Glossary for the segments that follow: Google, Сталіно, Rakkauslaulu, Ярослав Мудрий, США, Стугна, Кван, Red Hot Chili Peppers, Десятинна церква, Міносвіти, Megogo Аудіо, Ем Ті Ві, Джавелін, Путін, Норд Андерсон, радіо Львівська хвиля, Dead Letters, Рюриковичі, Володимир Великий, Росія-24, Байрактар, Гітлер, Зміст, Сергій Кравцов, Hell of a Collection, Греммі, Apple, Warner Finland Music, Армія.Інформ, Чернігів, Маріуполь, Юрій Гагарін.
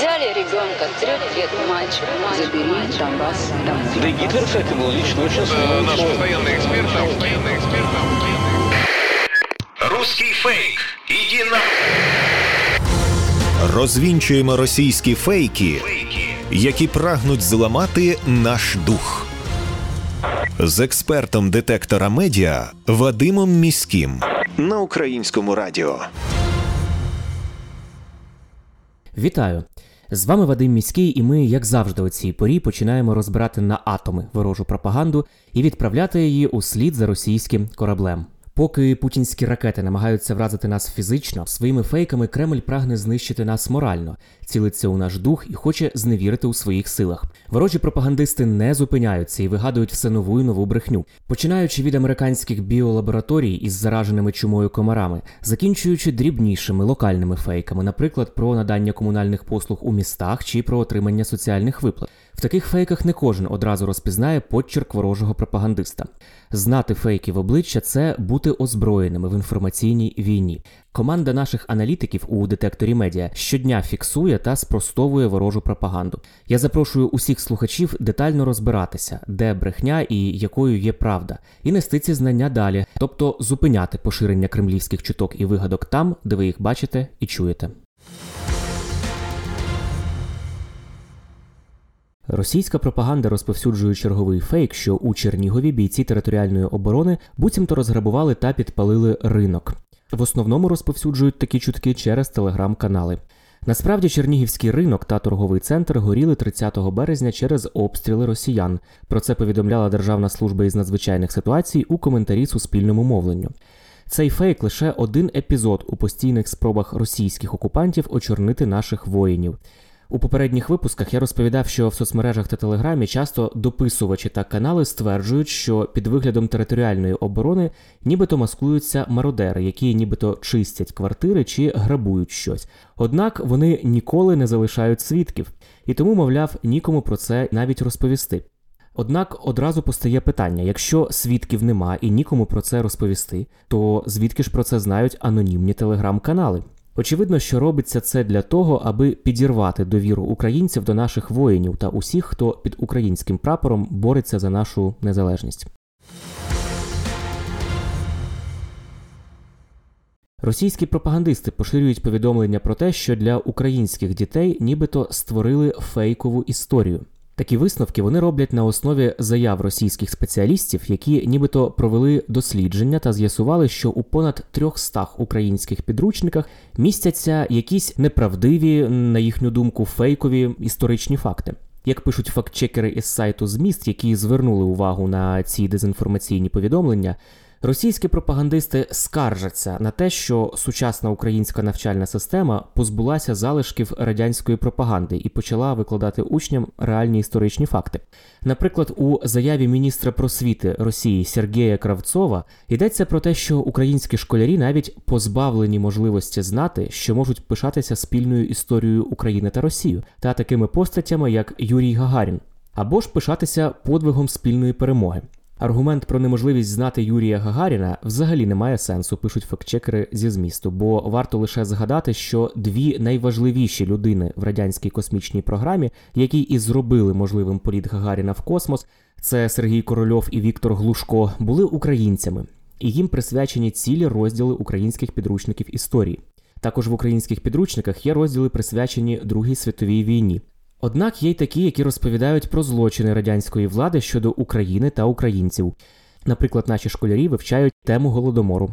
Взяли ребенка, 3 лет, мальчик, забери Донбасс. Да и Гитлер, кстати, был лично очень смелый. Наш постоянный эксперт, Русский фейк. Иди на... Розвінчуємо російські фейки, які прагнуть зламати наш дух. З експертом детектора медіа Вадимом Міським на Українському радіо. Вітаю! З вами Вадим Міський, і ми, як завжди, у цій порі починаємо розбирати на атоми ворожу пропаганду і відправляти її услід за російським кораблем. Поки путінські ракети намагаються вразити нас фізично, своїми фейками Кремль прагне знищити нас морально, цілиться у наш дух і хоче зневірити у своїх силах. Ворожі пропагандисти не зупиняються і вигадують все нову і нову брехню. Починаючи від американських біолабораторій із зараженими чумою комарами, закінчуючи дрібнішими локальними фейками, наприклад, про надання комунальних послуг у містах чи про отримання соціальних виплат. В таких фейках не кожен одразу розпізнає почерк ворожого пропагандиста. Знати фейки в обличчя – це бути озброєними в інформаційній війні. Команда наших аналітиків у детекторі медіа щодня фіксує та спростовує ворожу пропаганду. Я запрошую усіх слухачів детально розбиратися, де брехня і якою є правда, і нести ці знання далі, тобто зупиняти поширення кремлівських чуток і вигадок там, де ви їх бачите і чуєте. Російська пропаганда розповсюджує черговий фейк, що у Чернігові бійці територіальної оборони буцімто розграбували та підпалили ринок. В основному розповсюджують такі чутки через телеграм-канали. Насправді, Чернігівський ринок та торговий центр горіли 30 березня через обстріли росіян. Про це повідомляла Державна служба із надзвичайних ситуацій у коментарі суспільному мовленню. Цей фейк – лише один епізод у постійних спробах російських окупантів очорнити наших воїнів. У попередніх випусках я розповідав, що в соцмережах та Телеграмі часто дописувачі та канали стверджують, що під виглядом територіальної оборони нібито маскуються мародери, які нібито чистять квартири чи грабують щось. Однак вони ніколи не залишають свідків, і тому, мовляв, нікому про це навіть розповісти. Однак одразу постає питання, якщо свідків нема і нікому про це розповісти, то звідки ж про це знають анонімні телеграм-канали? Очевидно, що робиться це для того, аби підірвати довіру українців до наших воїнів та усіх, хто під українським прапором бореться за нашу незалежність. Російські пропагандисти поширюють повідомлення про те, що для українських дітей нібито створили фейкову історію. Такі висновки вони роблять на основі заяв російських спеціалістів, які нібито провели дослідження та з'ясували, що у понад 300 українських підручниках містяться якісь неправдиві, на їхню думку, фейкові історичні факти. Як пишуть фактчекери із сайту «Зміст», які звернули увагу на ці дезінформаційні повідомлення, російські пропагандисти скаржаться на те, що сучасна українська навчальна система позбулася залишків радянської пропаганди і почала викладати учням реальні історичні факти. Наприклад, у заяві міністра просвіти Росії Сергія Кравцова йдеться про те, що українські школярі навіть позбавлені можливості знати, що можуть пишатися спільною історією України та Росії, та такими постатями, як Юрій Гагарін, або ж пишатися подвигом спільної перемоги. Аргумент про неможливість знати Юрія Гагаріна взагалі не має сенсу, пишуть фактчекери зі «Змісту», бо варто лише згадати, що дві найважливіші людини в радянській космічній програмі, які і зробили можливим політ Гагаріна в космос, це Сергій Корольов і Віктор Глушко, були українцями, і їм присвячені цілі розділи українських підручників історії. Також в українських підручниках є розділи, присвячені Другій світовій війні. Однак є й такі, які розповідають про злочини радянської влади щодо України та українців. Наприклад, наші школярі вивчають тему Голодомору.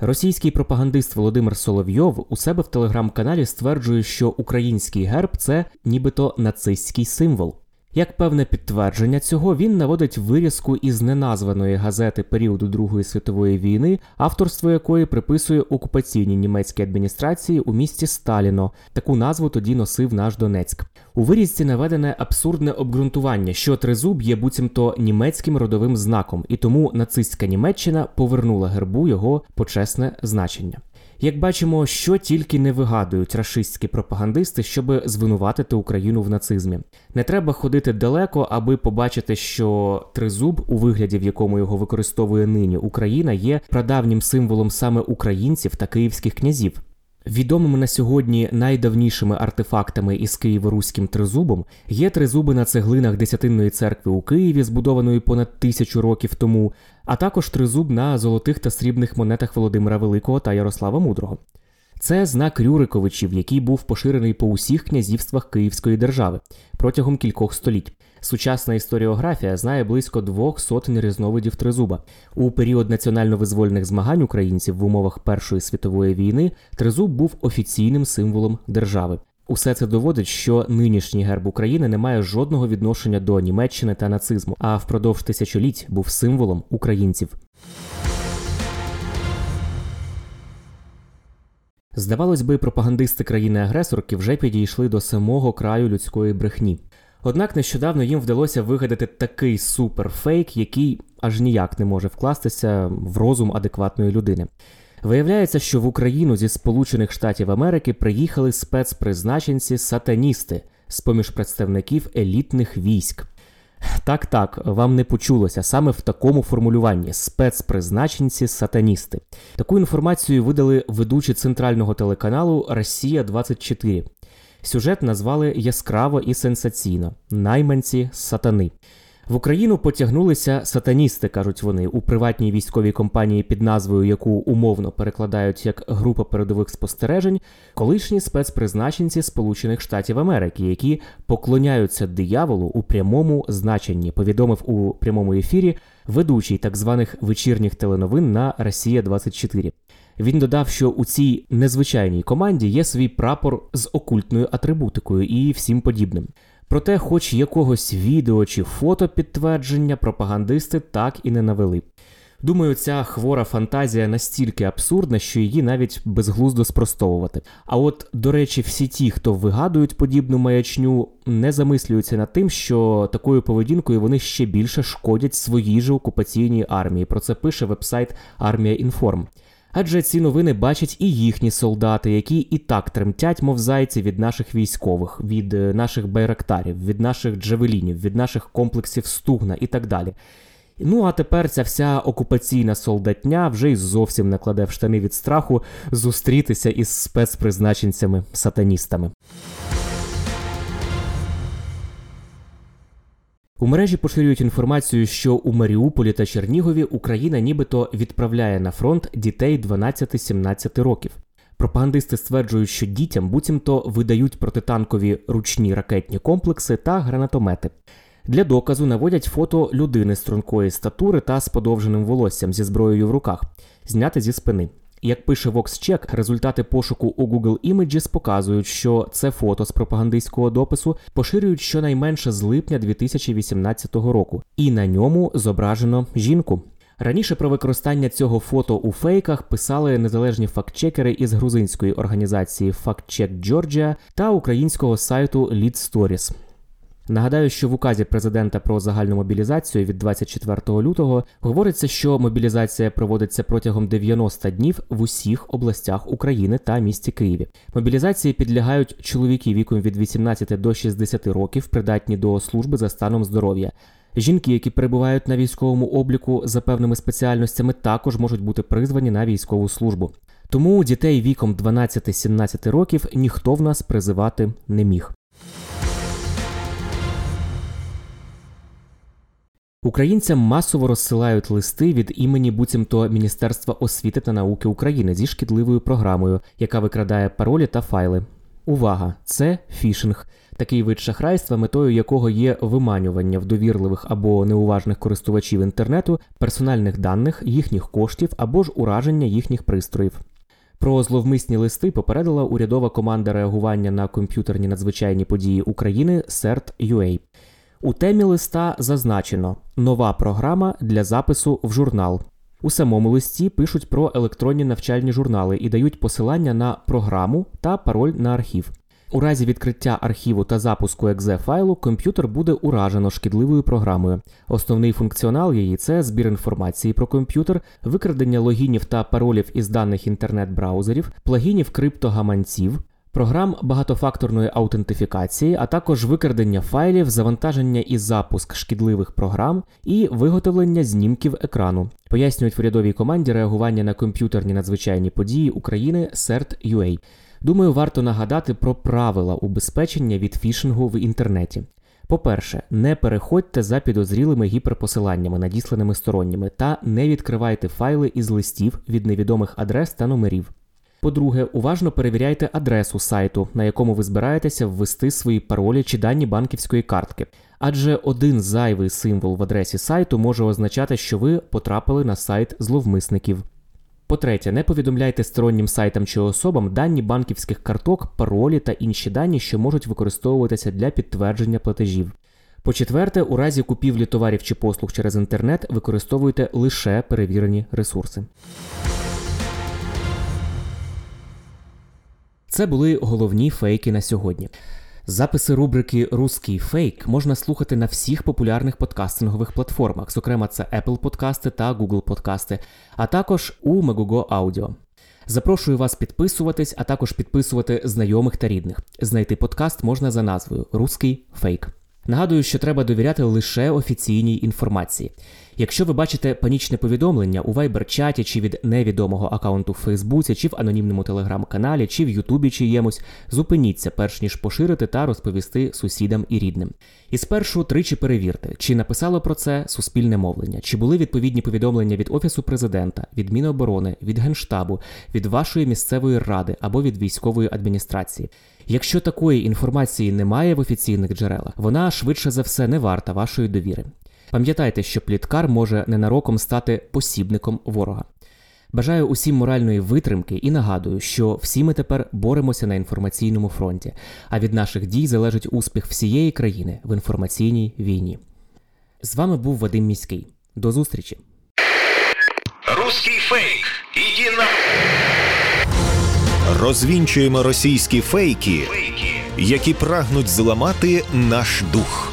Російський пропагандист Володимир Соловйов у себе в телеграм-каналі стверджує, що український герб – це нібито нацистський символ. Як певне підтвердження цього, він наводить вирізку із неназваної газети періоду Другої світової війни, авторство якої приписує окупаційній німецькій адміністрації у місті Сталіно. Таку назву тоді носив наш Донецьк. У вирізці наведене абсурдне обґрунтування, що тризуб є буцімто німецьким родовим знаком, і тому нацистська Німеччина повернула гербу його почесне значення. Як бачимо, що тільки не вигадують рашистські пропагандисти, щоб звинуватити Україну в нацизмі. Не треба ходити далеко, аби побачити, що тризуб, у вигляді в якому його використовує нині Україна, є прадавнім символом саме українців та київських князів. Відомими на сьогодні найдавнішими артефактами із києво-руським тризубом є тризуби на цеглинах Десятинної церкви у Києві, збудованої понад 1000 років тому, а також тризуб на золотих та срібних монетах Володимира Великого та Ярослава Мудрого. Це знак Рюриковичів, який був поширений по усіх князівствах Київської держави протягом кількох століть. Сучасна історіографія знає близько 200 різновидів тризуба. У період національно-визвольних змагань українців в умовах Першої світової війни тризуб був офіційним символом держави. Усе це доводить, що нинішній герб України не має жодного відношення до Німеччини та нацизму, а впродовж тисячоліть був символом українців. Здавалось би, пропагандисти країни-агресорки вже підійшли до самого краю людської брехні. Однак нещодавно їм вдалося вигадати такий суперфейк, який аж ніяк не може вкластися в розум адекватної людини. Виявляється, що в Україну зі Сполучених Штатів Америки приїхали спецпризначенці-сатаністи з-поміж представників елітних військ. Так, вам не почулося, саме в такому формулюванні – спецпризначенці-сатаністи. Таку інформацію видали ведучі центрального телеканалу «Росія-24». Сюжет назвали яскраво і сенсаційно – «Найманці сатани». В Україну потягнулися сатаністи, кажуть вони, у приватній військовій компанії, під назвою яку умовно перекладають як «Група передових спостережень», колишні спецпризначенці Сполучених Штатів Америки, які поклоняються дияволу у прямому значенні, повідомив у прямому ефірі ведучий так званих вечірніх теленовин на «Росія-24». Він додав, що у цій незвичайній команді є свій прапор з окультною атрибутикою і всім подібним. Проте хоч якогось відео чи фото підтвердження пропагандисти так і не навели. Думаю, ця хвора фантазія настільки абсурдна, що її навіть безглуздо спростовувати. А от, до речі, всі ті, хто вигадують подібну маячню, не замислюються над тим, що такою поведінкою вони ще більше шкодять своїй же окупаційній армії. Про це пише вебсайт «Армія.Інформ». Адже ці новини бачать і їхні солдати, які і так тремтять, мов зайці, від наших військових, від наших байрактарів, від наших джавелінів, від наших комплексів «Стугна» і так далі. Ну а тепер ця вся окупаційна солдатня вже й зовсім накладе в штани від страху зустрітися із спецпризначенцями-сатаністами. У мережі поширюють інформацію, що у Маріуполі та Чернігові Україна нібито відправляє на фронт дітей 12-17 років. Пропагандисти стверджують, що дітям буцімто видають протитанкові ручні ракетні комплекси та гранатомети. Для доказу наводять фото людини стрункої статури та з подовженим волоссям зі зброєю в руках, зняте зі спини. Як пише VoxCheck, результати пошуку у Google Images показують, що це фото з пропагандистського допису поширюють щонайменше з липня 2018 року, і на ньому зображено жінку. Раніше про використання цього фото у фейках писали незалежні фактчекери із грузинської організації «Фактчек Джорджія» та українського сайту «Лідсторіс». Нагадаю, що в указі президента про загальну мобілізацію від 24 лютого говориться, що мобілізація проводиться протягом 90 днів в усіх областях України та місті Києві. Мобілізації підлягають чоловіки віком від 18 до 60 років, придатні до служби за станом здоров'я. Жінки, які перебувають на військовому обліку за певними спеціальностями, також можуть бути призвані на військову службу. Тому дітей віком 12-17 років ніхто в нас призивати не міг. Українцям масово розсилають листи від імені буцімто Міністерства освіти та науки України зі шкідливою програмою, яка викрадає паролі та файли. Увага! Це фішинг. Такий вид шахрайства, метою якого є виманювання в довірливих або неуважних користувачів інтернету персональних даних, їхніх коштів або ж ураження їхніх пристроїв. Про зловмисні листи попередила урядова команда реагування на комп'ютерні надзвичайні події України CERT-UA. У темі листа зазначено «Нова програма для запису в журнал». У самому листі пишуть про електронні навчальні журнали і дають посилання на програму та пароль на архів. У разі відкриття архіву та запуску .exe-файлу комп'ютер буде уражено шкідливою програмою. Основний функціонал її – це збір інформації про комп'ютер, викрадення логінів та паролів із даних інтернет-браузерів, плагінів криптогаманців, програм багатофакторної аутентифікації, а також викрадення файлів, завантаження і запуск шкідливих програм і виготовлення знімків екрану. Пояснюють в урядовій команді реагування на комп'ютерні надзвичайні події України CERT-UA. Думаю, варто нагадати про правила убезпечення від фішингу в інтернеті. По-перше, не переходьте за підозрілими гіперпосиланнями, надісланими сторонніми, та не відкривайте файли із листів від невідомих адрес та номерів. По-друге, уважно перевіряйте адресу сайту, на якому ви збираєтеся ввести свої паролі чи дані банківської картки. Адже один зайвий символ в адресі сайту може означати, що ви потрапили на сайт зловмисників. По-третє, не повідомляйте стороннім сайтам чи особам дані банківських карток, паролі та інші дані, що можуть використовуватися для підтвердження платежів. По-четверте, у разі купівлі товарів чи послуг через інтернет використовуйте лише перевірені ресурси. Це були головні фейки на сьогодні. Записи рубрики «Руський фейк» можна слухати на всіх популярних подкастингових платформах, зокрема це Apple подкасти та Google подкасти, а також у Megogo Аудіо. Запрошую вас підписуватись, а також підписувати знайомих та рідних. Знайти подкаст можна за назвою «Руський фейк». Нагадую, що треба довіряти лише офіційній інформації. Якщо ви бачите панічне повідомлення у Viber-чаті чи від невідомого акаунту в Фейсбуці, чи в анонімному Телеграм-каналі, чи в Ютубі чиємусь, зупиніться, перш ніж поширити та розповісти сусідам і рідним. І спершу тричі перевірте, чи написало про це суспільне мовлення, чи були відповідні повідомлення від Офісу Президента, від Міноборони, від Генштабу, від вашої місцевої ради або від військової адміністрації. Якщо такої інформації немає в офіційних джерелах, вона швидше за все не варта вашої довіри. Пам'ятайте, що пліткар може ненароком стати посібником ворога. Бажаю усім моральної витримки і нагадую, що всі ми тепер боремося на інформаційному фронті, а від наших дій залежить успіх всієї країни в інформаційній війні. З вами був Вадим Міський. До зустрічі! Руський фейк. Іди на... Розвінчуємо російські фейки, які прагнуть зламати наш дух.